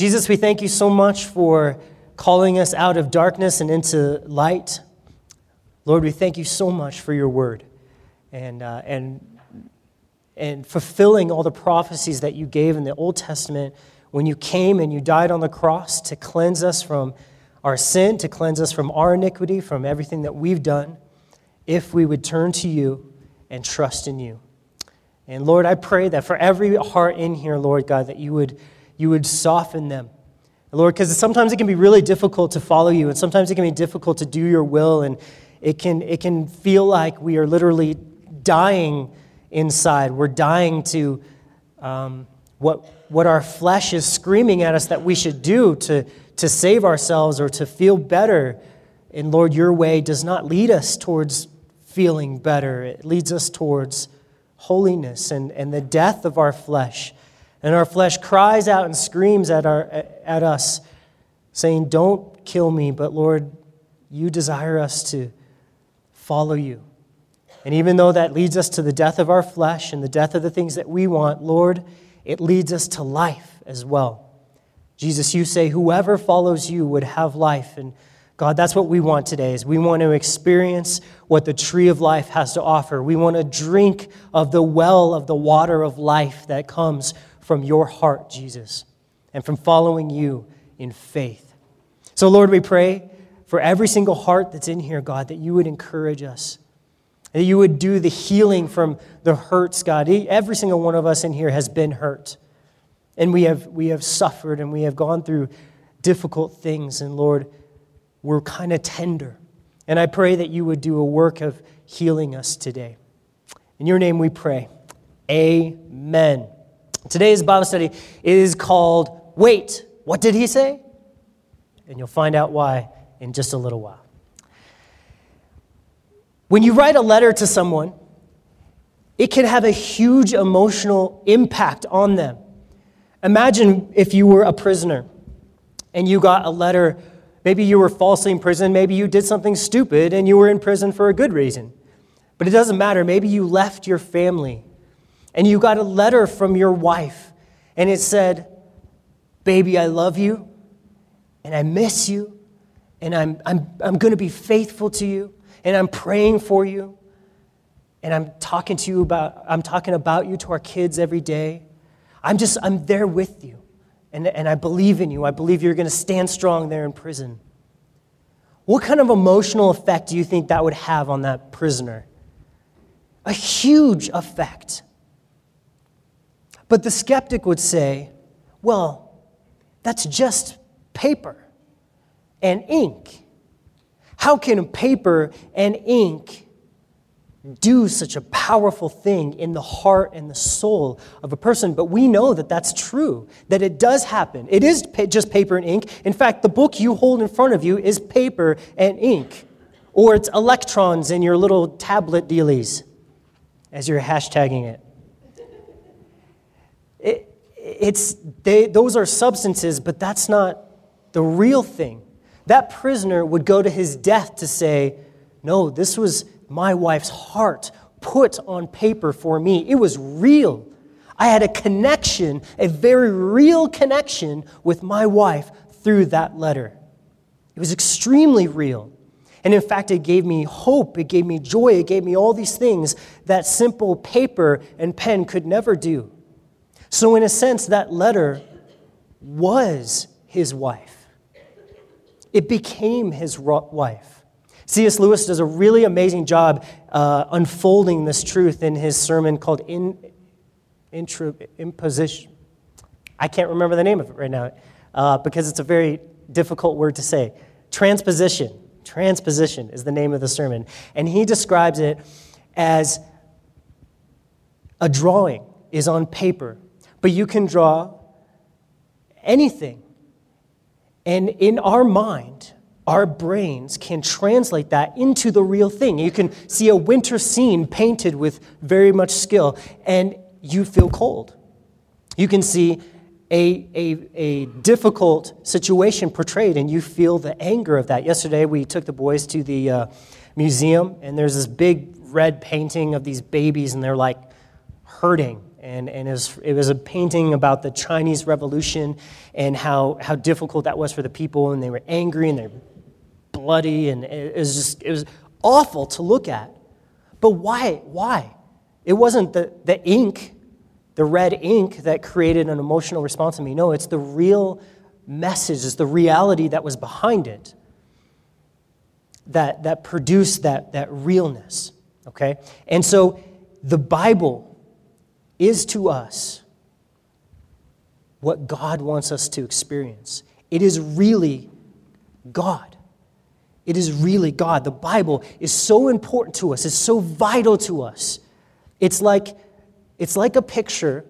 Jesus, we thank you so much for calling us out of darkness and into light. Lord, we thank you so much for your word and fulfilling all the prophecies that you gave in the Old Testament when you came and you died on the cross to cleanse us from our sin, to cleanse us from our iniquity, from everything that we've done, if we would turn to you and trust in you. And Lord, I pray that for every heart in here, Lord God, that you would soften them. Lord, because sometimes it can be really difficult to follow you, and sometimes it can be difficult to do your will, and it can feel like we are literally dying inside. We're dying to what our flesh is screaming at us that we should do to save ourselves or to feel better. And Lord, your way does not lead us towards feeling better. It leads us towards holiness and the death of our flesh. And our flesh cries out and screams at us, saying, "Don't kill me," but Lord, you desire us to follow you. And even though that leads us to the death of our flesh and the death of the things that we want, Lord, it leads us to life as well. Jesus, you say whoever follows you would have life. And God, that's what we want today, is we want to experience what the tree of life has to offer. We want to drink of the well of the water of life that comes from your heart, Jesus, and from following you in faith. So, Lord, we pray for every single heart that's in here, God, that you would encourage us, that you would do the healing from the hurts, God. Every single one of us in here has been hurt, and we have suffered, and we have gone through difficult things, and Lord, we're kind of tender. And I pray that you would do a work of healing us today. In your name we pray. Amen. Today's Bible study is called, "Wait, What Did He Say?" And you'll find out why in just a little while. When you write a letter to someone, it can have a huge emotional impact on them. Imagine if you were a prisoner and you got a letter. Maybe you were falsely imprisoned. Maybe you did something stupid and you were in prison for a good reason. But it doesn't matter. Maybe you left your family and you got a letter from your wife, and it said, "Baby, I love you, and I miss you, and I'm going to be faithful to you, and I'm praying for you, and I'm talking about you to our kids every day. I'm there with you, and I believe in you. I believe you're going to stand strong there in prison." What kind of emotional effect do you think that would have on that prisoner? A huge effect. But the skeptic would say, "Well, that's just paper and ink. How can paper and ink do such a powerful thing in the heart and the soul of a person?" But we know that that's true, that it does happen. It is just paper and ink. In fact, the book you hold in front of you is paper and ink, or it's electrons in your little tablet dealies as you're hashtagging it. Those are substances, but that's not the real thing. That prisoner would go to his death to say, "No, this was my wife's heart put on paper for me. It was real. I had a connection, a very real connection with my wife through that letter. It was extremely real. And in fact, it gave me hope. It gave me joy. It gave me all these things that simple paper and pen could never do." So in a sense, that letter was his wife. It became his wife. C.S. Lewis does a really amazing job unfolding this truth in his sermon called Imposition. I can't remember the name of it right now because it's a very difficult word to say. Transposition. Transposition is the name of the sermon. And he describes it as a drawing is on paper, but you can draw anything. And in our mind, our brains can translate that into the real thing. You can see a winter scene painted with very much skill, and you feel cold. You can see a difficult situation portrayed, and you feel the anger of that. Yesterday, we took the boys to the museum, and there's this big red painting of these babies, and they're like hurting. and it was a painting about the Chinese Revolution and how difficult that was for the people, and they were angry and they were bloody, and it was awful to look at. But why? It wasn't the ink, the red ink, that created an emotional response in me. No, it's the real message, it's the reality that was behind it that produced that realness, okay? And so the Bible is to us what God wants us to experience. It is really God. It is really God. The Bible is so important to us. It's so vital to us. It's like a picture,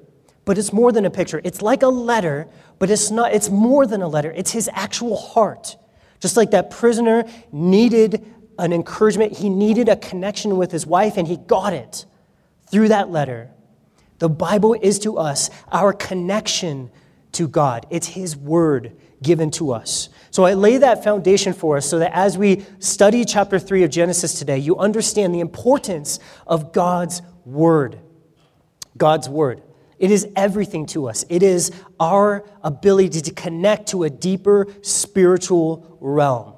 but it's more than a picture. It's like a letter, but it's more than a letter. It's his actual heart. Just like that prisoner needed an encouragement, he needed a connection with his wife, and he got it through that letter. The Bible is to us our connection to God. It's his word given to us. So I lay that foundation for us so that as we study chapter 3 of Genesis today, you understand the importance of God's word. God's word. It is everything to us. It is our ability to connect to a deeper spiritual realm.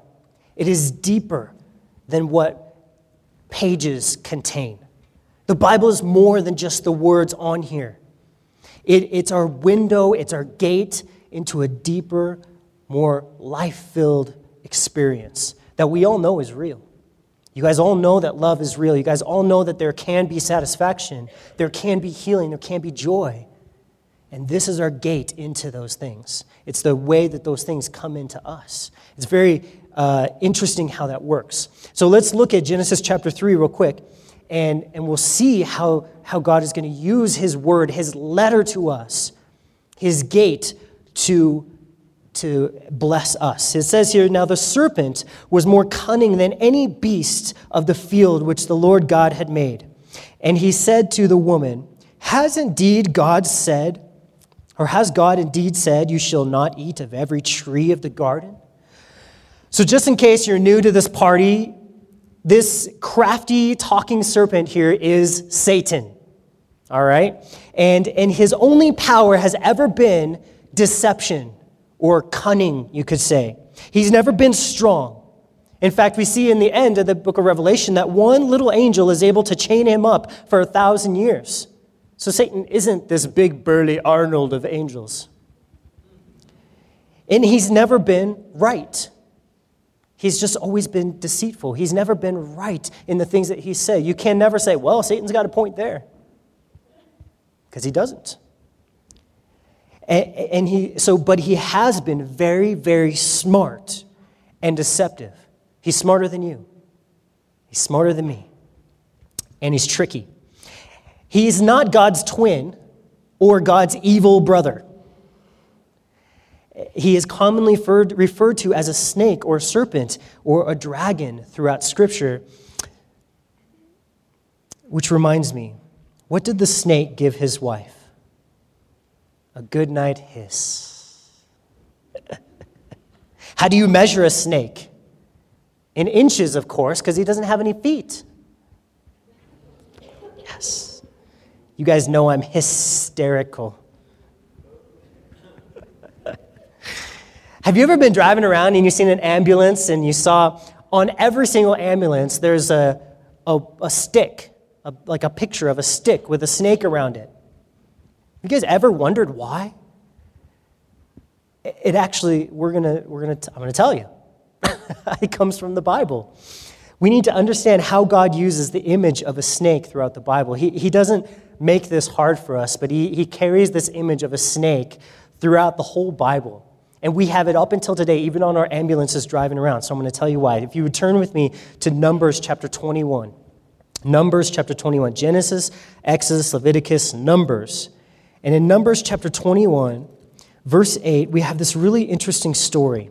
It is deeper than what pages contain. The Bible is more than just the words on here. It's our window, it's our gate into a deeper, more life-filled experience that we all know is real. You guys all know that love is real. You guys all know that there can be satisfaction, there can be healing, there can be joy. And this is our gate into those things. It's the way that those things come into us. It's very interesting how that works. So let's look at Genesis chapter 3 real quick, and we'll see how God is going to use his word, his letter to us, his gate to bless us. It says here, "Now the serpent was more cunning than any beast of the field which the Lord God had made. And he said to the woman, Has God indeed said, you shall not eat of every tree of the garden?" So just in case you're new to this party, this crafty talking serpent here is Satan, all right? And his only power has ever been deception, or cunning, you could say. He's never been strong. In fact, we see in the end of the book of Revelation that one little angel is able to chain him up for 1,000 years. So Satan isn't this big, burly Arnold of angels. And he's never been right. He's just always been deceitful. He's never been right in the things that he said. You can never say, well, Satan's got a point there, because he doesn't. But he has been very, very smart and deceptive. He's smarter than you. He's smarter than me. And he's tricky. He's not God's twin or God's evil brother. He is commonly referred to as a snake or a serpent or a dragon throughout Scripture. Which reminds me, what did the snake give his wife? A good night hiss. How do you measure a snake? In inches, of course, because he doesn't have any feet. Yes. You guys know I'm hysterical. Have you ever been driving around and you've seen an ambulance, and you saw on every single ambulance there's a stick, like a picture of a stick with a snake around it? You guys ever wondered why? It actually, I'm gonna tell you. It comes from the Bible. We need to understand how God uses the image of a snake throughout the Bible. He doesn't make this hard for us, but he carries this image of a snake throughout the whole Bible. And we have it up until today, even on our ambulances driving around. So I'm gonna tell you why. If you would turn with me to Numbers chapter 21. Numbers chapter 21. Genesis, Exodus, Leviticus, Numbers. And in Numbers chapter 21, verse 8, we have this really interesting story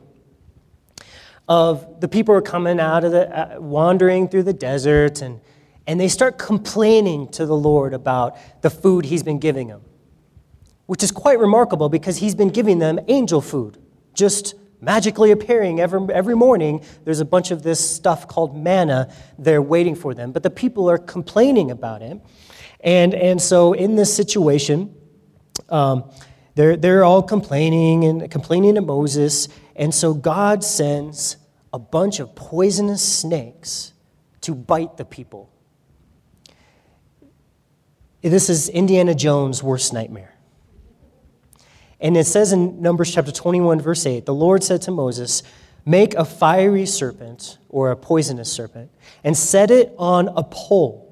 of the people are coming out of the, wandering through the desert, and they start complaining to the Lord about the food he's been giving them, which is quite remarkable because he's been giving them angel food, just magically appearing every morning. There's a bunch of this stuff called manna there waiting for them, but the people are complaining about it. And so in this situation, they're all complaining to Moses. And so God sends a bunch of poisonous snakes to bite the people. This is Indiana Jones' worst nightmare. And it says in Numbers chapter 21, verse 8, the Lord said to Moses, make a fiery serpent or a poisonous serpent and set it on a pole.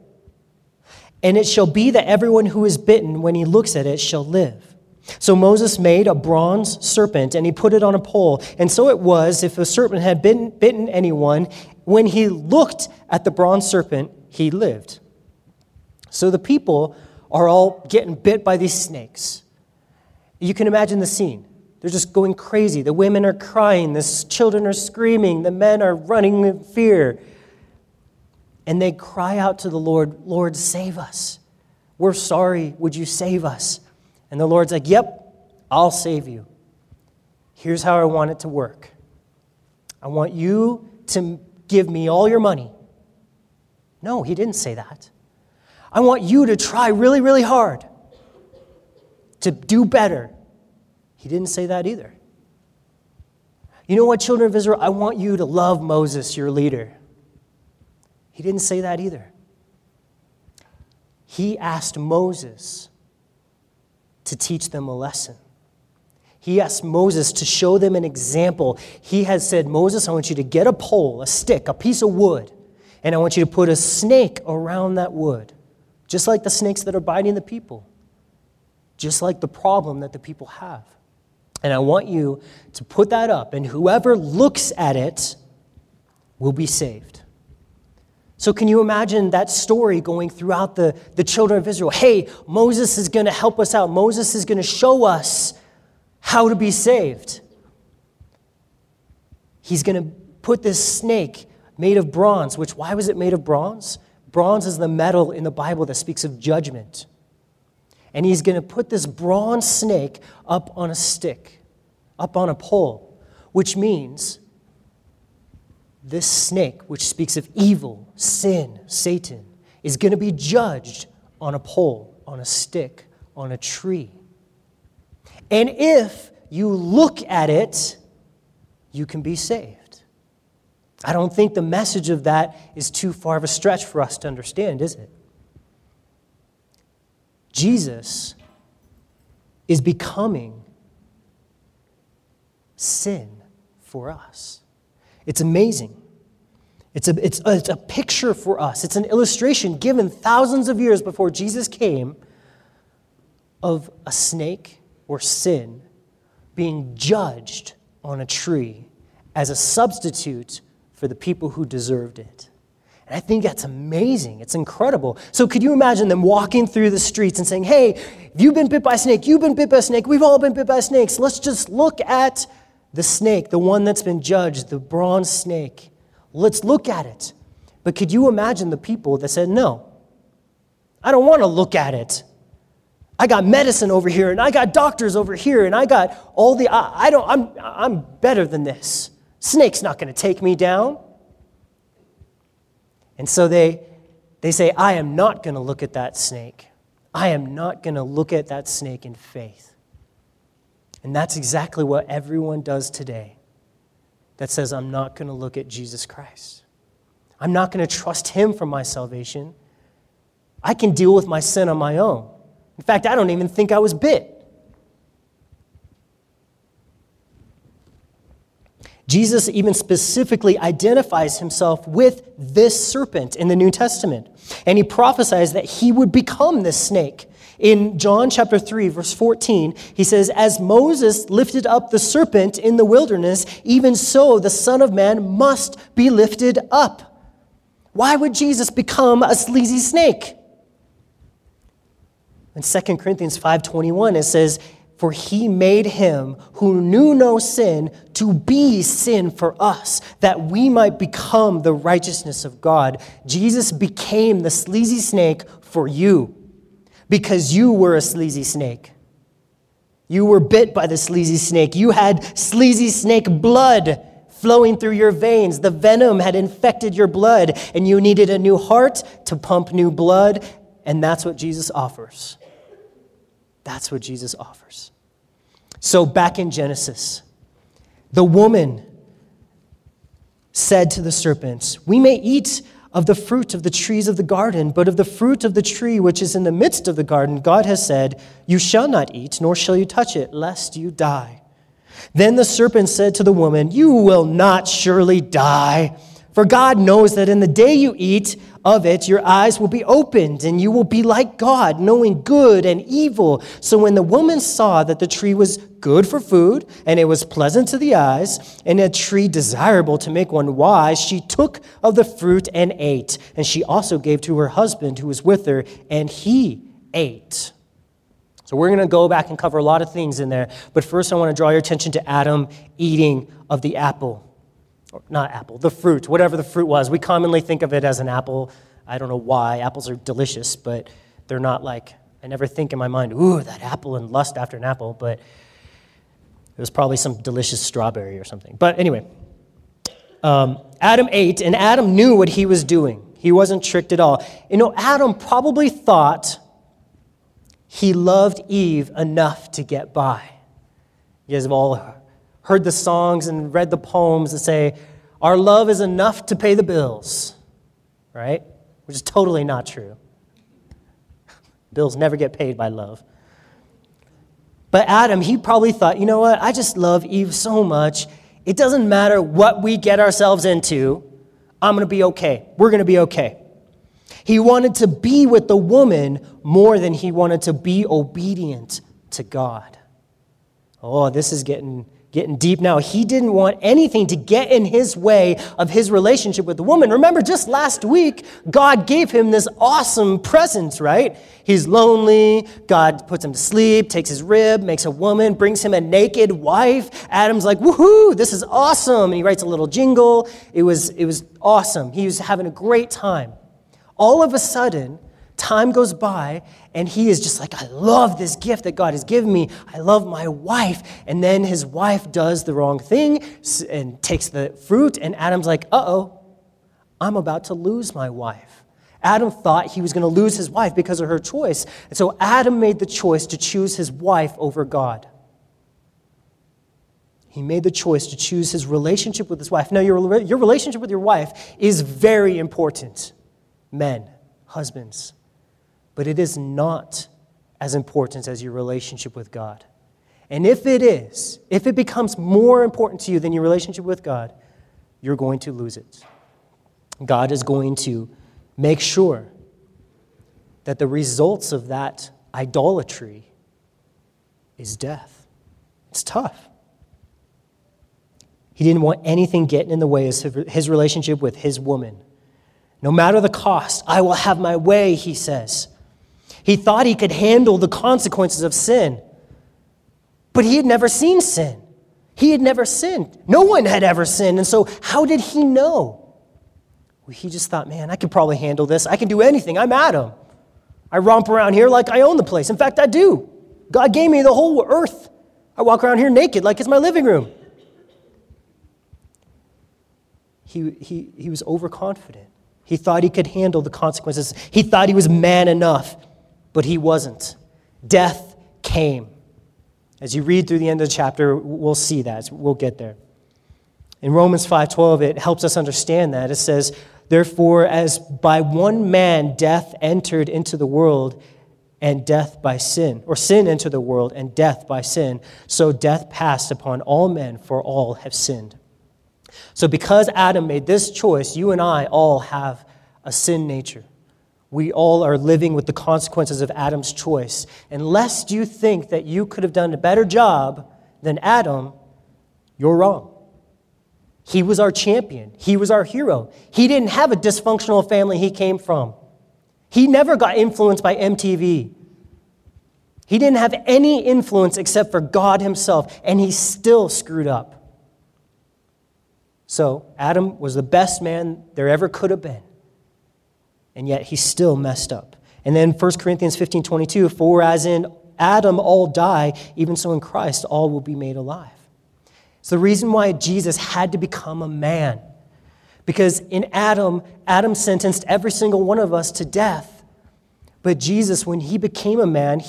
And it shall be that everyone who is bitten, when he looks at it, shall live. So Moses made a bronze serpent, and he put it on a pole. And so it was, if a serpent had bitten anyone, when he looked at the bronze serpent, he lived. So the people are all getting bit by these snakes. You can imagine the scene. They're just going crazy. The women are crying. The children are screaming. The men are running in fear. And they cry out to the Lord, Lord, save us. We're sorry. Would you save us? And the Lord's like, yep, I'll save you. Here's how I want it to work. I want you to give me all your money. No, he didn't say that. I want you to try really, really hard to do better. He didn't say that either. You know what, children of Israel? I want you to love Moses, your leader. He didn't say that either. He asked Moses to teach them a lesson. He asked Moses to show them an example. He had said, Moses, I want you to get a pole, a stick, a piece of wood, and I want you to put a snake around that wood, just like the snakes that are biting the people, just like the problem that the people have. And I want you to put that up, and whoever looks at it will be saved. So can you imagine that story going throughout the children of Israel? Hey, Moses is going to help us out. Moses is going to show us how to be saved. He's going to put this snake made of bronze, which why was it made of bronze? Bronze is the metal in the Bible that speaks of judgment. And he's going to put this bronze snake up on a stick, up on a pole, which means this snake, which speaks of evil, sin, Satan, is going to be judged on a pole, on a stick, on a tree. And if you look at it, you can be saved. I don't think the message of that is too far of a stretch for us to understand, is it? Jesus is becoming sin for us. It's amazing. It's a picture for us. It's an illustration given thousands of years before Jesus came of a snake or sin being judged on a tree as a substitute for the people who deserved it. And I think that's amazing. It's incredible. So could you imagine them walking through the streets and saying, hey, you've been bit by a snake, you've been bit by a snake, we've all been bit by snakes. Let's just look at the snake, the one that's been judged, the bronze snake. Let's look at it. But could you imagine the people that said, no, I don't want to look at it. I got medicine over here, and I got doctors over here, and I got all the, I'm better than this. Snake's not going to take me down. And so they say, I am not going to look at that snake. I am not going to look at that snake in faith. And that's exactly what everyone does today that says, I'm not going to look at Jesus Christ. I'm not going to trust him for my salvation. I can deal with my sin on my own. In fact, I don't even think I was bit. Jesus even specifically identifies himself with this serpent in the New Testament. And he prophesies that he would become this snake. In John chapter 3, verse 14, he says, as Moses lifted up the serpent in the wilderness, even so the Son of Man must be lifted up. Why would Jesus become a sleazy snake? In 2 Corinthians 5:21, it says, for he made him who knew no sin to be sin for us, that we might become the righteousness of God. Jesus became the sleazy snake for you. Because you were a sleazy snake. You were bit by the sleazy snake. You had sleazy snake blood flowing through your veins. The venom had infected your blood, and you needed a new heart to pump new blood And that's what Jesus offers. That's what Jesus offers. So back in Genesis, the woman said to the serpents, "We may eat of the fruit of the trees of the garden, but of the fruit of the tree which is in the midst of the garden, God has said, 'You shall not eat, nor shall you touch it, lest you die.'" Then the serpent said to the woman, "You will not surely die, for God knows that in the day you eat of it, your eyes will be opened, and you will be like God, knowing good and evil." So when the woman saw that the tree was good for food, and it was pleasant to the eyes, and a tree desirable to make one wise, she took of the fruit and ate. And she also gave to her husband who was with her, and he ate. So we're going to go back and cover a lot of things in there, but first I want to draw your attention to Adam eating of the apple. Or not apple, the fruit, whatever the fruit was. We commonly think of it as an apple. I don't know why. Apples are delicious, but they're not like, I never think in my mind, ooh, that apple, and lust after an apple, but it was probably some delicious strawberry or something. But anyway, Adam ate, and Adam knew what he was doing. He wasn't tricked at all. You know, Adam probably thought he loved Eve enough to get by. You guys have all heard the songs and read the poems that say, our love is enough to pay the bills, right? Which is totally not true. Bills never get paid by love. But Adam, he probably thought, you know what? I just love Eve so much. It doesn't matter what we get ourselves into. I'm going to be okay. We're going to be okay. He wanted to be with the woman more than he wanted to be obedient to God. Oh, this is getting deep now. He didn't want anything to get in his way of his relationship with the woman. Remember, just last week, God gave him this awesome present, right? He's lonely. God puts him to sleep, takes his rib, makes a woman, brings him a naked wife. Adam's like, woohoo, this is awesome. And he writes a little jingle. It was awesome. He was having a great time. All of a sudden, time goes by, and he is just like, I love this gift that God has given me. I love my wife. And then his wife does the wrong thing and takes the fruit, and Adam's like, uh-oh, I'm about to lose my wife. Adam thought he was going to lose his wife because of her choice. And so Adam made the choice to choose his wife over God. He made the choice to choose his relationship with his wife. Now, your relationship with your wife is very important, men, husbands. But it is not as important as your relationship with God. And if it is, if it becomes more important to you than your relationship with God, you're going to lose it. God is going to make sure that the results of that idolatry is death. It's tough. He didn't want anything getting in the way of his relationship with his woman. No matter the cost, I will have my way, he says. He thought he could handle the consequences of sin, but he had never seen sin. He had never sinned. No one had ever sinned, and so how did he know? Well, he just thought, man, I could probably handle this. I can do anything. I'm Adam. I romp around here like I own the place. In fact, I do. God gave me the whole earth. I walk around here naked like it's my living room. He was overconfident. He thought he could handle the consequences. He thought he was man enough, but he wasn't. Death came. As you read through the end of the chapter, we'll see that. We'll get there. In Romans 5:12, it helps us understand that. It says, therefore, as by one man death entered into the world, and death by sin, or sin entered the world, and death by sin, so death passed upon all men, for all have sinned. So because Adam made this choice, you and I all have a sin nature. We all are living with the consequences of Adam's choice. And lest you think that you could have done a better job than Adam, you're wrong. He was our champion. He was our hero. He didn't have a dysfunctional family he came from. He never got influenced by MTV. He didn't have any influence except for God himself, and he still screwed up. So Adam was the best man there ever could have been, and yet he still messed up. And then 1 Corinthians 15:22, for as in Adam all die, even so in Christ all will be made alive. It's the reason why Jesus had to become a man, because in Adam sentenced every single one of us to death. But Jesus, when he became a man,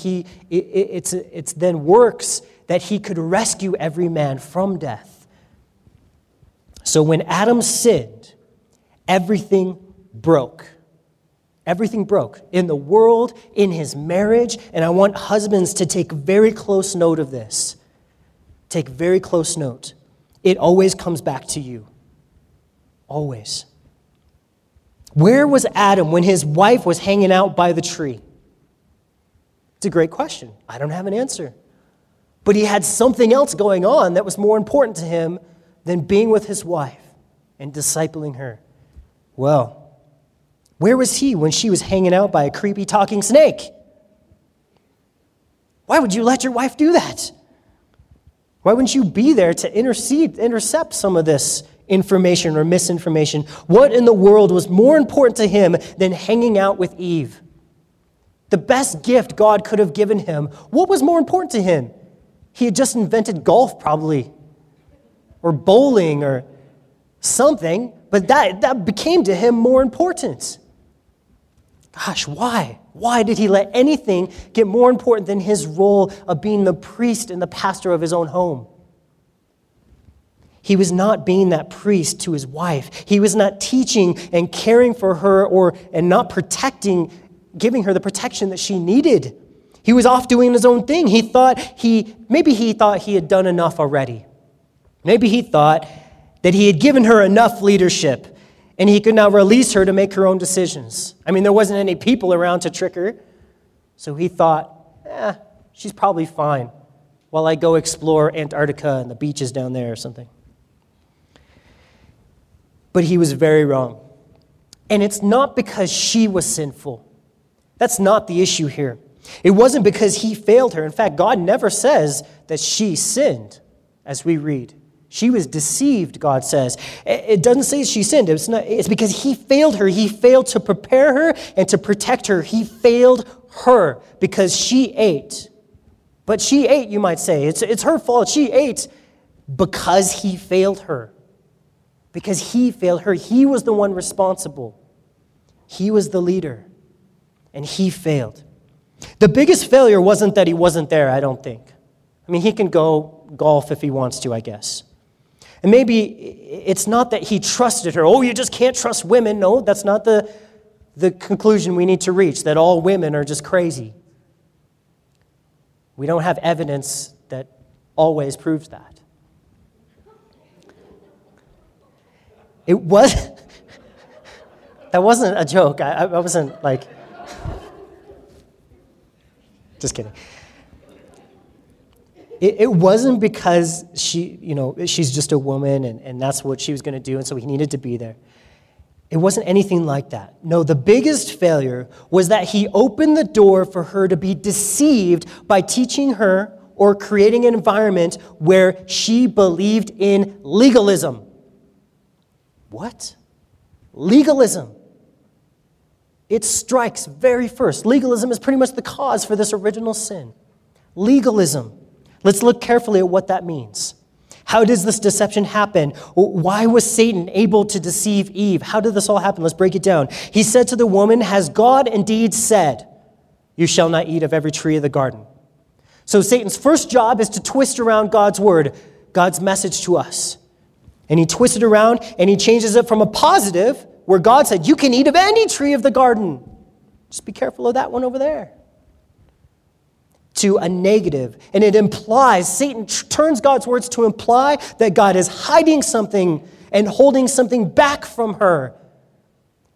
it's then works that he could rescue every man from death. So when Adam sinned, everything broke. Everything broke in the world, in his marriage, and I want husbands to take very close note of this. Take very close note. It always comes back to you. Always. Where was Adam when his wife was hanging out by the tree? It's a great question. I don't have an answer. But he had something else going on that was more important to him than being with his wife and discipling her. Well, where was he when she was hanging out by a creepy talking snake? Why would you let your wife do that? Why wouldn't you be there to intercept some of this information or misinformation? What in the world was more important to him than hanging out with Eve? The best gift God could have given him. What was more important to him? He had just invented golf, probably, or bowling or something, but that became to him more important. Gosh, why? Why did he let anything get more important than his role of being the priest and the pastor of his own home? He was not being that priest to his wife. He was not teaching and caring for her and not protecting, giving her the protection that she needed. He was off doing his own thing. Maybe he thought he had done enough already. Maybe he thought that he had given her enough leadership and he could now release her to make her own decisions. I mean, there wasn't any people around to trick her. So he thought, she's probably fine while I go explore Antarctica and the beaches down there or something. But he was very wrong. And it's not because she was sinful. That's not the issue here. It wasn't because he failed her. In fact, God never says that she sinned, as we read. She was deceived, God says. It doesn't say she sinned. It's because he failed her. He failed to prepare her and to protect her. He failed her because she ate. But she ate, you might say. It's her fault. She ate because he failed her. Because he failed her. He was the one responsible. He was the leader. And he failed. The biggest failure wasn't that he wasn't there, I don't think. I mean, he can go golf if he wants to, I guess. And maybe it's not that he trusted her. Oh, you just can't trust women. No, that's not the conclusion we need to reach, that all women are just crazy. We don't have evidence that always proves that. That wasn't a joke. I wasn't like... Just kidding. It wasn't because she's just a woman and that's what she was going to do, and so he needed to be there. It wasn't anything like that. No, the biggest failure was that he opened the door for her to be deceived by teaching her or creating an environment where she believed in legalism. What? Legalism. It strikes very first. Legalism is pretty much the cause for this original sin. Legalism. Let's look carefully at what that means. How does this deception happen? Why was Satan able to deceive Eve? How did this all happen? Let's break it down. He said to the woman, "Has God indeed said, 'You shall not eat of every tree of the garden'?" So Satan's first job is to twist around God's word, God's message to us. And he twists it around and he changes it from a positive, where God said, "You can eat of any tree of the garden. Just be careful of that one over there," to a negative. And it implies, Satan turns God's words to imply that God is hiding something and holding something back from her,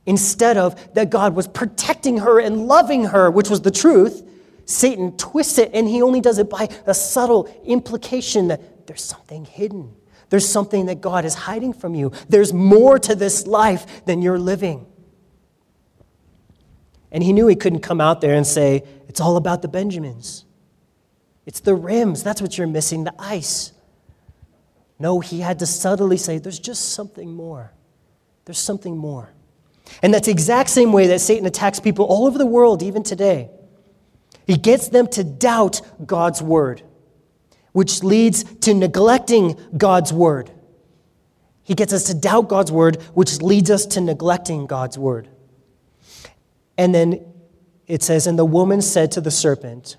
instead of that God was protecting her and loving her, which was the truth. Satan twists it, and he only does it by a subtle implication that there's something hidden. There's something that God is hiding from you. There's more to this life than you're living. And he knew he couldn't come out there and say, "It's all about the Benjamins. It's the rims. That's what you're missing, the ice." No, he had to subtly say, "There's just something more. There's something more." And that's the exact same way that Satan attacks people all over the world, even today. He gets them to doubt God's word, which leads to neglecting God's word. He gets us to doubt God's word, which leads us to neglecting God's word. And then it says, and the woman said to the serpent,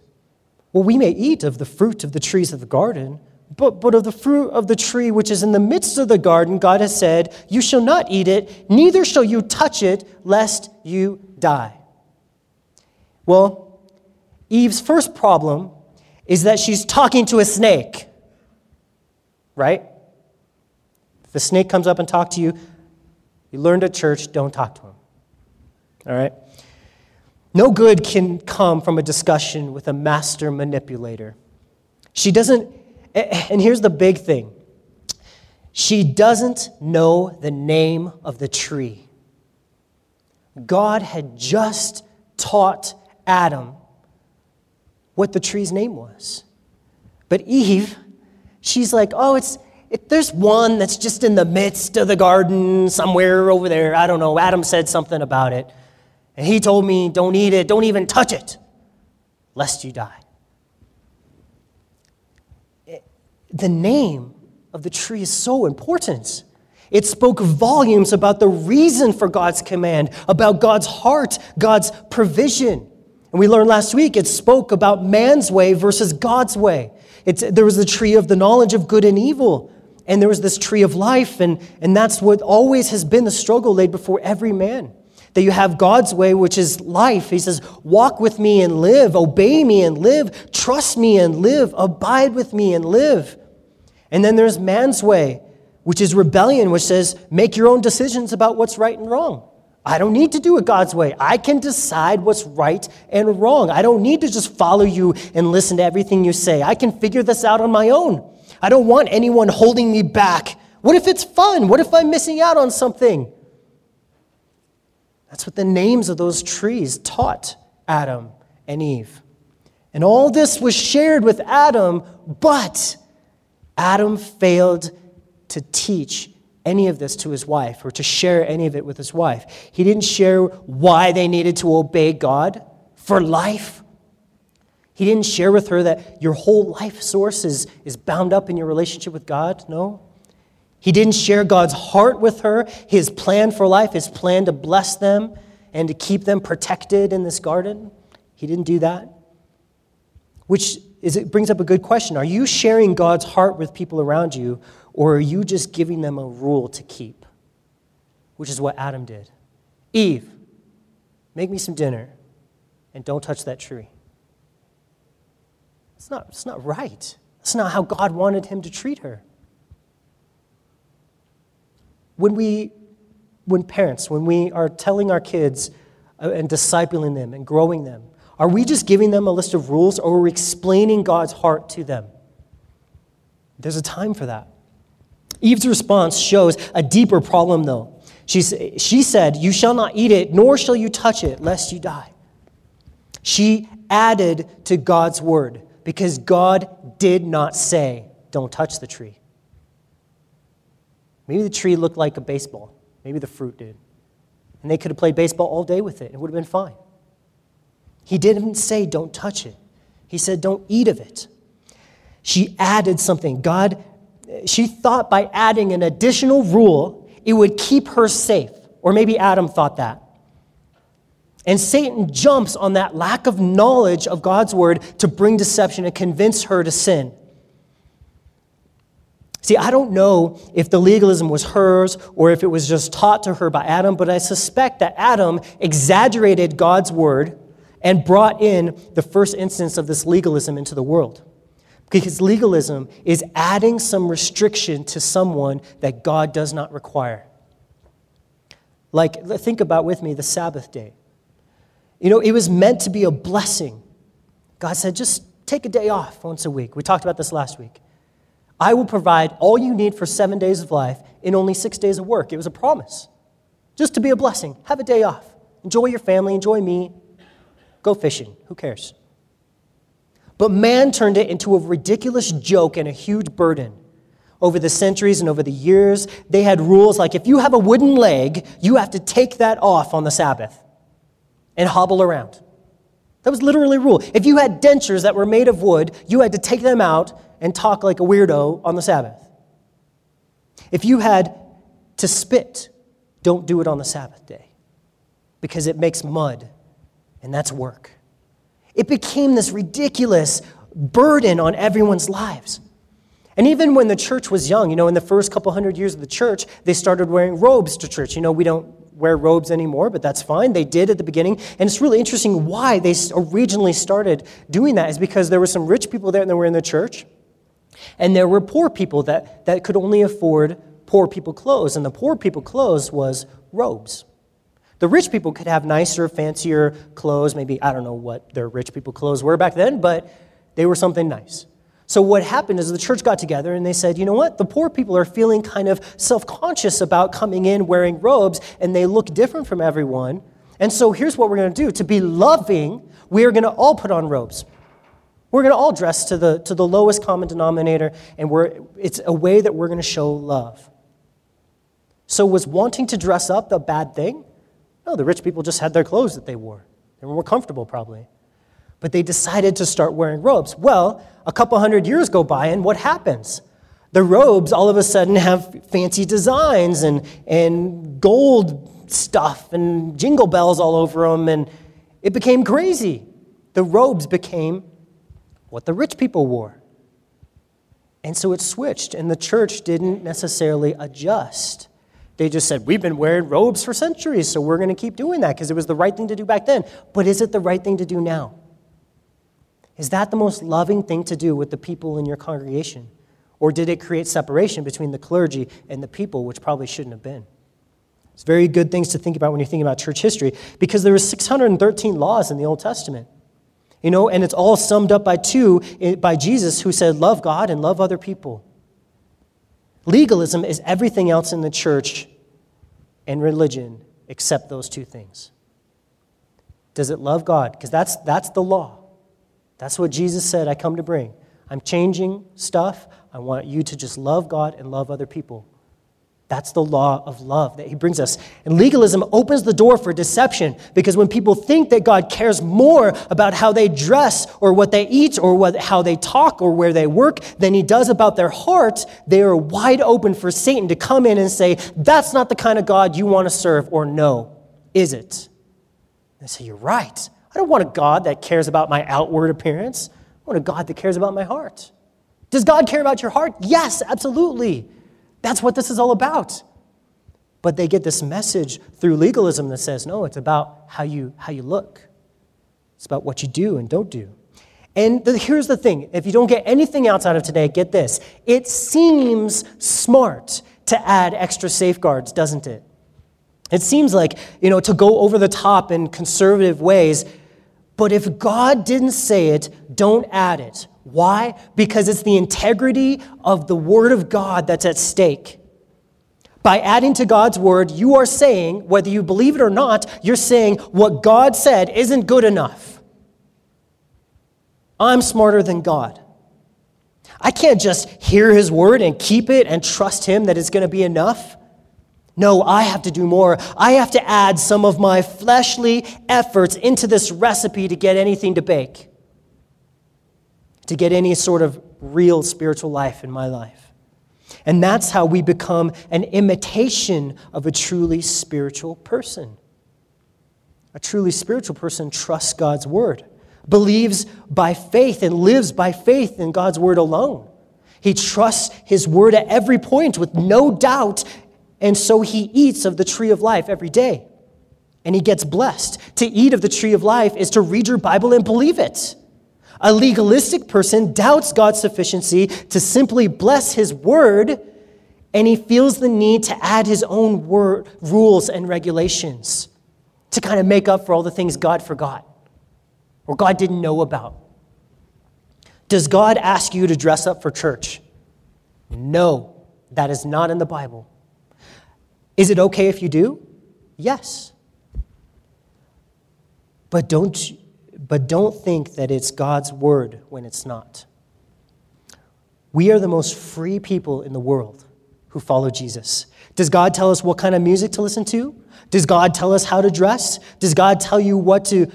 well, we may eat of the fruit of the trees of the garden, but of the fruit of the tree which is in the midst of the garden, God has said, you shall not eat it, neither shall you touch it, lest you die. Well, Eve's first problem is that she's talking to a snake, right? If the snake comes up and talks to you, you learned at church, don't talk to him, all right? No good can come from a discussion with a master manipulator. She doesn't, and here's the big thing. She doesn't know the name of the tree. God had just taught Adam what the tree's name was. But Eve, she's like, there's one that's just in the midst of the garden somewhere over there. I don't know. Adam said something about it. And he told me, don't eat it, don't even touch it, lest you die. The name of the tree is so important. It spoke volumes about the reason for God's command, about God's heart, God's provision. And we learned last week, it spoke about man's way versus God's way. There was the tree of the knowledge of good and evil, and there was this tree of life, and that's what always has been the struggle laid before every man. That you have God's way, which is life. He says, walk with me and live, obey me and live, trust me and live, abide with me and live. And then there's man's way, which is rebellion, which says, make your own decisions about what's right and wrong. I don't need to do it God's way. I can decide what's right and wrong. I don't need to just follow you and listen to everything you say. I can figure this out on my own. I don't want anyone holding me back. What if it's fun? What if I'm missing out on something? That's what the names of those trees taught Adam and Eve. And all this was shared with Adam, but Adam failed to teach any of this to his wife or to share any of it with his wife. He didn't share why they needed to obey God for life. He didn't share with her that your whole life source is bound up in your relationship with God. No. He didn't share God's heart with her, his plan for life, his plan to bless them and to keep them protected in this garden. He didn't do that. It brings up a good question. Are you sharing God's heart with people around you, or are you just giving them a rule to keep? Which is what Adam did. Eve, make me some dinner and don't touch that tree. It's not right. That's not how God wanted him to treat her. When we are telling our kids and discipling them and growing them, are we just giving them a list of rules, or are we explaining God's heart to them? There's a time for that. Eve's response shows a deeper problem, though. She said, you shall not eat it, nor shall you touch it, lest you die. She added to God's word, because God did not say, don't touch the tree. Maybe the tree looked like a baseball. Maybe the fruit did. And they could have played baseball all day with it. It would have been fine. He didn't say, don't touch it. He said, don't eat of it. She added something. She thought by adding an additional rule, it would keep her safe. Or maybe Adam thought that. And Satan jumps on that lack of knowledge of God's word to bring deception and convince her to sin. See, I don't know if the legalism was hers or if it was just taught to her by Adam, but I suspect that Adam exaggerated God's word and brought in the first instance of this legalism into the world. Because legalism is adding some restriction to someone that God does not require. Like, think about with me the Sabbath day. You know, it was meant to be a blessing. God said, just take a day off once a week. We talked about this last week. I will provide all you need for 7 days of life in only 6 days of work. It was a promise. Just to be a blessing. Have a day off. Enjoy your family. Enjoy me. Go fishing. Who cares? But man turned it into a ridiculous joke and a huge burden. Over the centuries and over the years, they had rules like if you have a wooden leg, you have to take that off on the Sabbath and hobble around. That was literally a rule. If you had dentures that were made of wood, you had to take them out and talk like a weirdo on the Sabbath. If you had to spit, don't do it on the Sabbath day because it makes mud and that's work. It became this ridiculous burden on everyone's lives. And even when the church was young, in the first couple hundred years of the church, they started wearing robes to church. We don't wear robes anymore, but that's fine. They did at the beginning. And it's really interesting why they originally started doing that is because there were some rich people there that were in the church, and there were poor people that could only afford poor people clothes, and the poor people clothes was robes. The rich people could have nicer, fancier clothes. Maybe, I don't know what their rich people clothes were back then, but they were something nice. So what happened is the church got together and they said, the poor people are feeling kind of self-conscious about coming in wearing robes, and they look different from everyone. And so here's what we're going to do. To be loving, we are going to all put on robes. We're going to all dress to the lowest common denominator, and it's a way that we're going to show love. So was wanting to dress up a bad thing? No, the rich people just had their clothes that they wore. They were more comfortable, probably. But they decided to start wearing robes. Well, a couple hundred years go by, and what happens? The robes all of a sudden have fancy designs and gold stuff and jingle bells all over them, and it became crazy. The robes became what the rich people wore. And so it switched, and the church didn't necessarily adjust. They just said, we've been wearing robes for centuries, so we're going to keep doing that because it was the right thing to do back then. But is it the right thing to do now? Is that the most loving thing to do with the people in your congregation? Or did it create separation between the clergy and the people, which probably shouldn't have been? It's very good things to think about when you're thinking about church history, because there were 613 laws in the Old Testament. And it's all summed up by Jesus, who said, love God and love other people. Legalism is everything else in the church and religion except those two things. Does it love God? Because that's the law. That's what Jesus said, I come to bring. I'm changing stuff. I want you to just love God and love other people. That's the law of love that he brings us. And legalism opens the door for deception, because when people think that God cares more about how they dress or what they eat or how they talk or where they work than he does about their hearts, they are wide open for Satan to come in and say, that's not the kind of God you want to serve, or no, is it? They say, you're right. I don't want a God that cares about my outward appearance. I want a God that cares about my heart. Does God care about your heart? Yes, absolutely. That's what this is all about. But they get this message through legalism that says, no, it's about how you look. It's about what you do and don't do. And here's the thing. If you don't get anything else out of today, get this. It seems smart to add extra safeguards, doesn't it? It seems like, to go over the top in conservative ways. But if God didn't say it, don't add it. Why? Because it's the integrity of the Word of God that's at stake. By adding to God's Word, you are saying, whether you believe it or not, you're saying what God said isn't good enough. I'm smarter than God. I can't just hear His Word and keep it and trust Him that it's going to be enough. No, I have to do more. I have to add some of my fleshly efforts into this recipe to get anything to bake, to get any sort of real spiritual life in my life. And that's how we become an imitation of a truly spiritual person. A truly spiritual person trusts God's word, believes by faith, and lives by faith in God's word alone. He trusts his word at every point with no doubt, and so he eats of the tree of life every day. And he gets blessed. To eat of the tree of life is to read your Bible and believe it. A legalistic person doubts God's sufficiency to simply bless his word, and he feels the need to add his own word, rules and regulations to kind of make up for all the things God forgot or God didn't know about. Does God ask you to dress up for church? No, that is not in the Bible. Is it okay if you do? Yes. But don't think that it's God's word when it's not. We are the most free people in the world who follow Jesus. Does God tell us what kind of music to listen to? Does God tell us how to dress? Does God tell you what to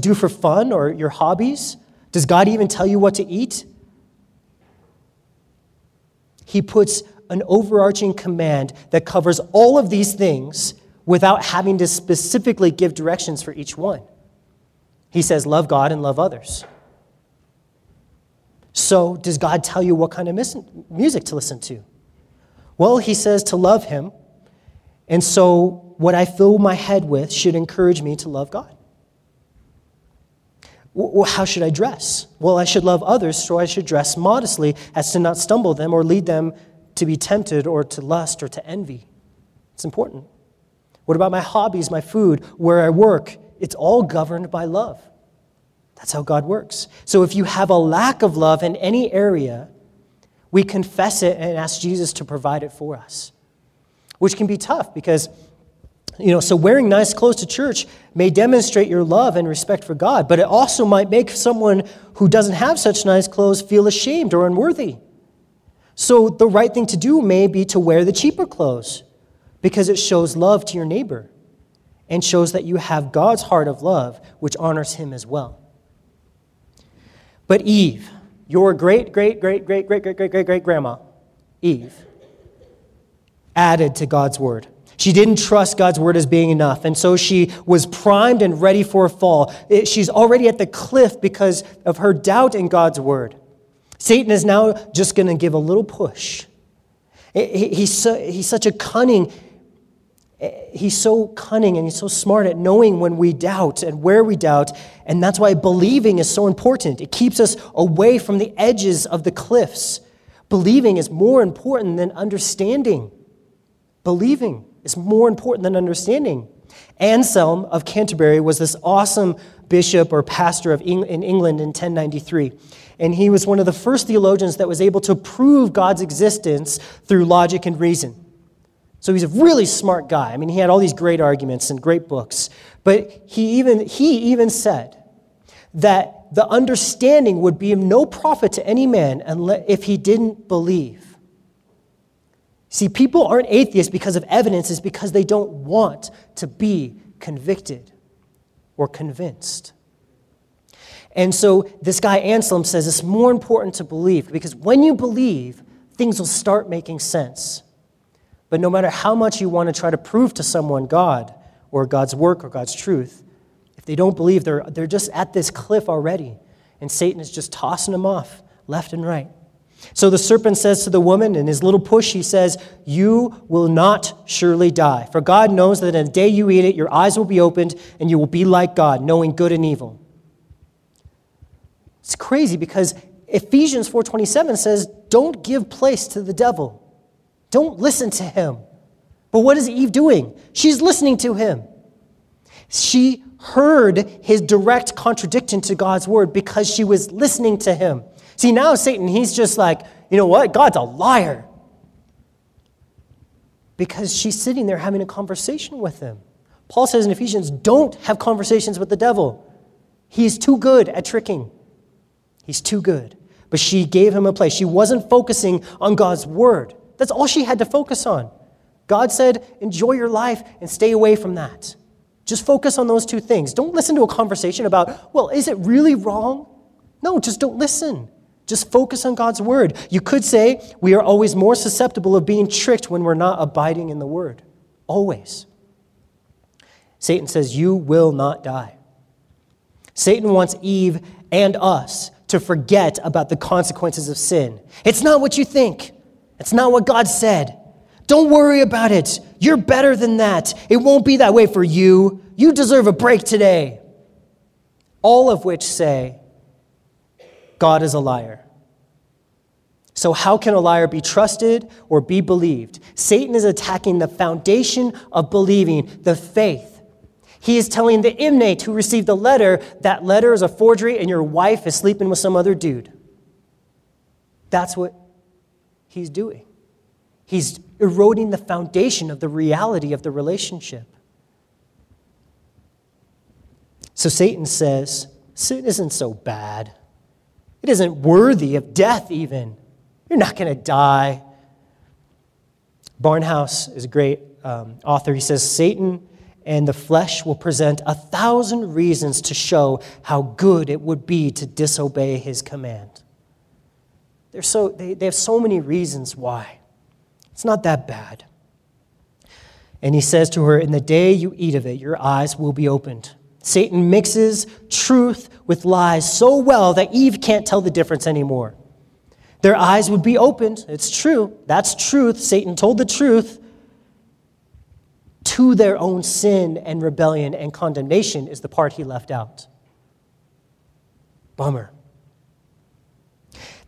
do for fun or your hobbies? Does God even tell you what to eat? He puts an overarching command that covers all of these things without having to specifically give directions for each one. He says, love God and love others. So does God tell you what kind of music to listen to? Well, he says to love him. And so what I fill my head with should encourage me to love God. How should I dress? Well, I should love others, so I should dress modestly as to not stumble them or lead them to be tempted or to lust or to envy. It's important. What about my hobbies, my food, where I work? It's all governed by love. That's how God works. So if you have a lack of love in any area, we confess it and ask Jesus to provide it for us, which can be tough because, so wearing nice clothes to church may demonstrate your love and respect for God, but it also might make someone who doesn't have such nice clothes feel ashamed or unworthy. So the right thing to do may be to wear the cheaper clothes because it shows love to your neighbor and shows that you have God's heart of love, which honors him as well. But Eve, your great-great-great-great-great-great-great-great-great-grandma, Eve, added to God's word. She didn't trust God's word as being enough, and so she was primed and ready for a fall. She's already at the cliff because of her doubt in God's word. Satan is now just going to give a little push. He's so cunning and he's so smart at knowing when we doubt and where we doubt, and that's why believing is so important. It keeps us away from the edges of the cliffs. Believing is more important than understanding. Believing is more important than understanding. Anselm of Canterbury was this awesome bishop or pastor in England in 1093. And he was one of the first theologians that was able to prove God's existence through logic and reason. So he's a really smart guy. I mean, he had all these great arguments and great books. But he even said that the understanding would be of no profit to any man unless if he didn't believe. See, people aren't atheists because of evidence. It's because they don't want to be convicted or convinced. And so this guy Anselm says it's more important to believe because when you believe, things will start making sense. But no matter how much you want to try to prove to someone God or God's work or God's truth, if they don't believe, they're just at this cliff already, and Satan is just tossing them off left and right. So the serpent says to the woman in his little push, he says, "You will not surely die. For God knows that on the day you eat it, your eyes will be opened and you will be like God, knowing good and evil." It's crazy because Ephesians 4:27 says, don't give place to the devil. Don't listen to him. But what is Eve doing? She's listening to him. She heard his direct contradiction to God's word because she was listening to him. See, now Satan, he's just like, you know what? God's a liar. Because she's sitting there having a conversation with him. Paul says in Ephesians, don't have conversations with the devil. He's too good at tricking. He's too good. But she gave him a place. She wasn't focusing on God's word. That's all she had to focus on. God said, enjoy your life and stay away from that. Just focus on those two things. Don't listen to a conversation about, well, is it really wrong? No, just don't listen. Just focus on God's word. You could say we are always more susceptible of being tricked when we're not abiding in the word. Always. Satan says, you will not die. Satan wants Eve and us to forget about the consequences of sin. It's not what you think. It's not what God said. Don't worry about it. You're better than that. It won't be that way for you. You deserve a break today. All of which say, God is a liar. So how can a liar be trusted or be believed? Satan is attacking the foundation of believing, the faith. He is telling the inmate who received the letter, that letter is a forgery and your wife is sleeping with some other dude. That's what he's doing. He's eroding the foundation of the reality of the relationship. So Satan says, sin isn't so bad. It isn't worthy of death even. You're not going to die. Barnhouse is a great author. He says, Satan and the flesh will present 1,000 reasons to show how good it would be to disobey his command. They have so many reasons why. It's not that bad. And he says to her, in the day you eat of it, your eyes will be opened. Satan mixes truth with lies so well that Eve can't tell the difference anymore. Their eyes would be opened. It's true. That's truth. Satan told the truth to their own sin and rebellion, and condemnation is the part he left out. Bummer.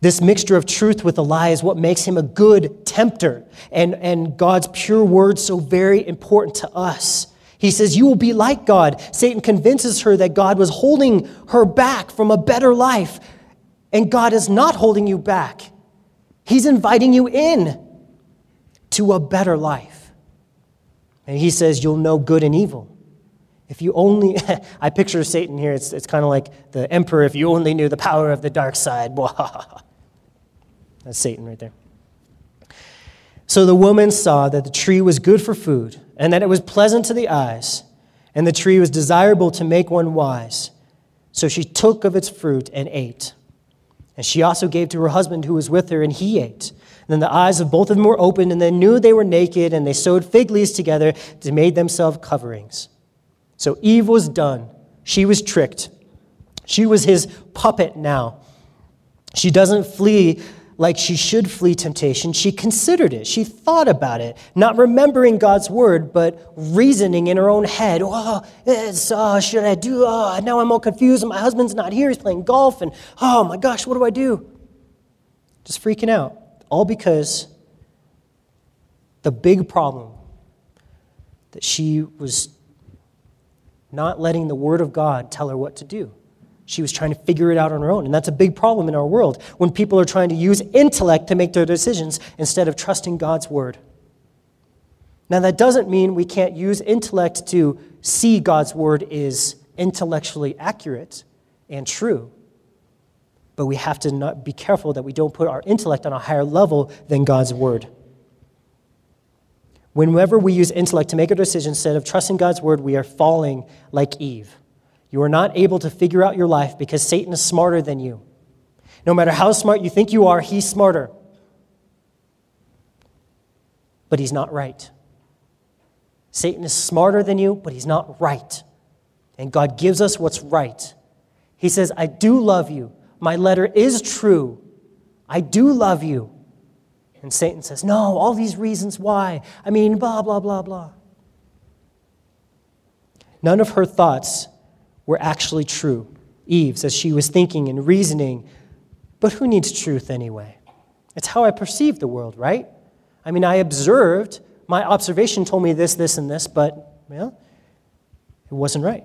This mixture of truth with a lie is what makes him a good tempter, and God's pure word so very important to us. He says, you will be like God. Satan convinces her that God was holding her back from a better life, and God is not holding you back. He's inviting you in to a better life. And he says, you'll know good and evil. If you only, I picture Satan here, it's kind of like the emperor, if you only knew the power of the dark side. That's Satan right there. So the woman saw that the tree was good for food, and that it was pleasant to the eyes, and the tree was desirable to make one wise. So she took of its fruit and ate. And she also gave to her husband who was with her, and he ate. And then the eyes of both of them were opened, and they knew they were naked, and they sewed fig leaves together to make themselves coverings. So Eve was done. She was tricked. She was his puppet now. She doesn't flee like she should flee temptation. She considered it. She thought about it, not remembering God's word, but reasoning in her own head. Should I do? Now I'm all confused. My husband's not here. He's playing golf. And oh my gosh, what do I do? Just freaking out. All because the big problem that she was not letting the word of God tell her what to do. She was trying to figure it out on her own, and that's a big problem in our world when people are trying to use intellect to make their decisions instead of trusting God's word. Now, that doesn't mean we can't use intellect to see God's word is intellectually accurate and true, but we have to not be careful that we don't put our intellect on a higher level than God's word. Whenever we use intellect to make a decision instead of trusting God's word, we are falling like Eve. You are not able to figure out your life because Satan is smarter than you. No matter how smart you think you are, he's smarter. But he's not right. Satan is smarter than you, but he's not right. And God gives us what's right. He says, I do love you. My letter is true. I do love you. And Satan says, no, all these reasons why. I mean, blah, blah, blah, blah. None of her thoughts were actually true, Eve's, as she was thinking and reasoning. But who needs truth anyway? It's how I perceive the world, right? I mean, I observed, my observation told me this, this, and this, but, well, it wasn't right.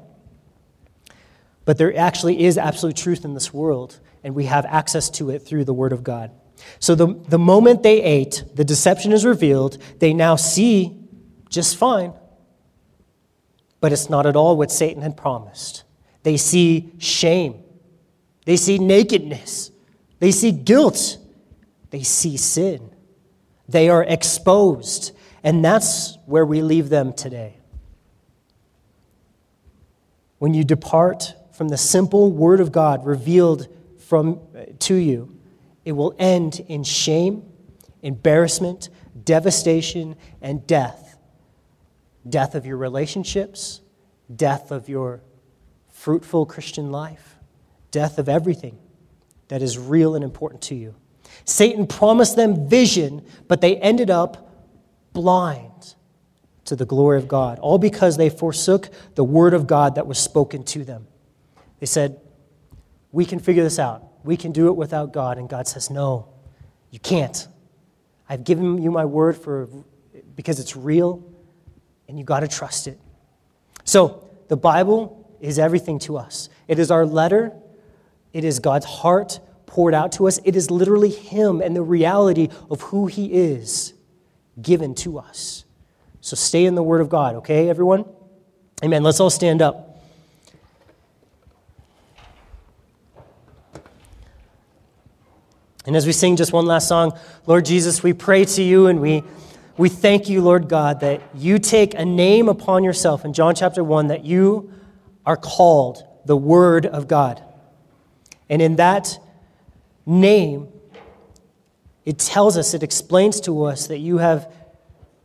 But there actually is absolute truth in this world, and we have access to it through the Word of God. So the moment they ate, the deception is revealed. They now see just fine, but it's not at all what Satan had promised. They see shame. They see nakedness. They see guilt. They see sin. They are exposed. And that's where we leave them today. When you depart from the simple word of God revealed to you, it will end in shame, embarrassment, devastation, and death. Death of your relationships, death of your fruitful Christian life, death of everything that is real and important to you. Satan promised them vision, but they ended up blind to the glory of God, all because they forsook the word of God that was spoken to them. They said, we can figure this out. We can do it without God. And God says, no, you can't. I've given you my word because it's real, and you got to trust it. So the Bible is everything to us. It is our letter. It is God's heart poured out to us. It is literally Him and the reality of who He is given to us. So stay in the Word of God, okay, everyone? Amen. Let's all stand up. And as we sing just one last song, Lord Jesus, we pray to you, and we thank you, Lord God, that you take a name upon yourself in John chapter 1, that you are called the Word of God. And in that name, it tells us, it explains to us that you have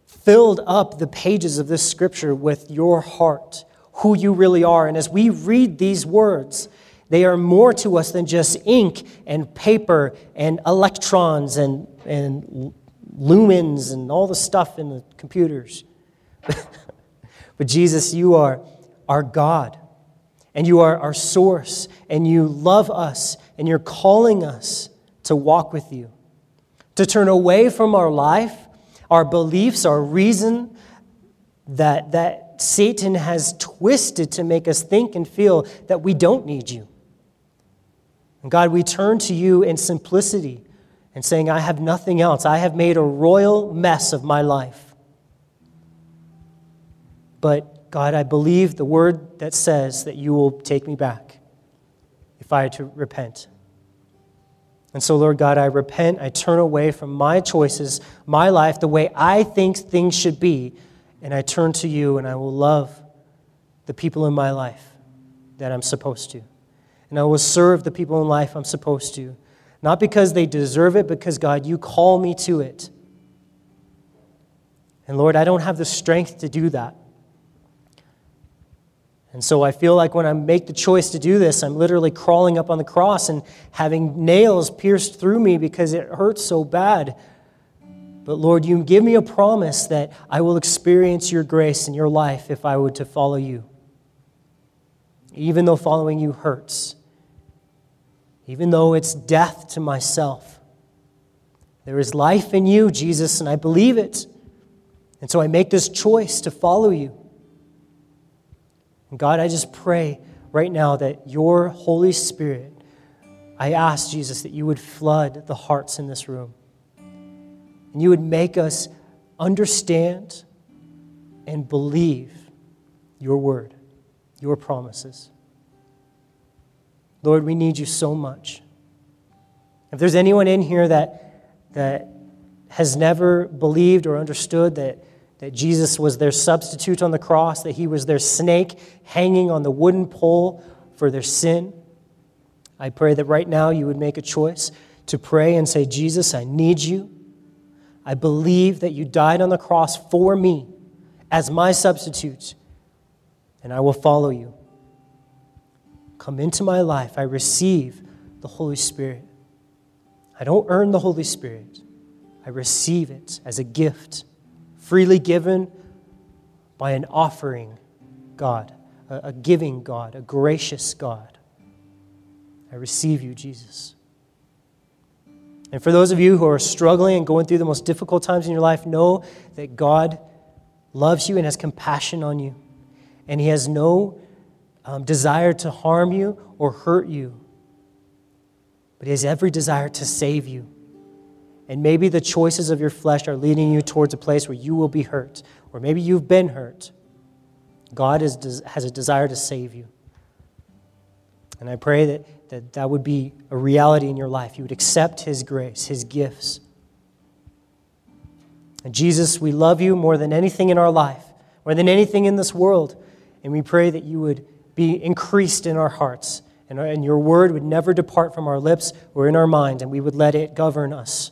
filled up the pages of this scripture with your heart, who you really are. And as we read these words, they are more to us than just ink and paper and electrons and lumens and all the stuff in the computers. But Jesus, you are our God, and you are our source, and you love us, and you're calling us to walk with you, to turn away from our life, our beliefs, our reason that Satan has twisted to make us think and feel that we don't need you. And God, we turn to you in simplicity and saying, I have nothing else. I have made a royal mess of my life. But God, I believe the word that says that you will take me back if I had to repent. And so, Lord God, I repent. I turn away from my choices, my life, the way I think things should be, and I turn to you, and I will love the people in my life that I'm supposed to. And I will serve the people in life I'm supposed to. Not because they deserve it, because, God, you call me to it. And, Lord, I don't have the strength to do that. And so I feel like when I make the choice to do this, I'm literally crawling up on the cross and having nails pierced through me because it hurts so bad. But Lord, you give me a promise that I will experience your grace in your life if I were to follow you. Even though following you hurts, even though it's death to myself, there is life in you, Jesus, and I believe it. And so I make this choice to follow you. God, I just pray right now that your Holy Spirit, I ask, Jesus, that you would flood the hearts in this room. And you would make us understand and believe your word, your promises. Lord, we need you so much. If there's anyone in here that has never believed or understood that Jesus was their substitute on the cross, that he was their snake hanging on the wooden pole for their sin, I pray that right now you would make a choice to pray and say, Jesus, I need you. I believe that you died on the cross for me as my substitute, and I will follow you. Come into my life. I receive the Holy Spirit. I don't earn the Holy Spirit. I receive it as a gift, freely given by an offering God, a giving God, a gracious God. I receive you, Jesus. And for those of you who are struggling and going through the most difficult times in your life, know that God loves you and has compassion on you. And he has no desire to harm you or hurt you. But he has every desire to save you. And maybe the choices of your flesh are leading you towards a place where you will be hurt. Or maybe you've been hurt. God has a desire to save you. And I pray that would be a reality in your life. You would accept his grace, his gifts. And Jesus, we love you more than anything in our life, more than anything in this world. And we pray that you would be increased in our hearts. And your word would never depart from our lips or in our mind. And we would let it govern us.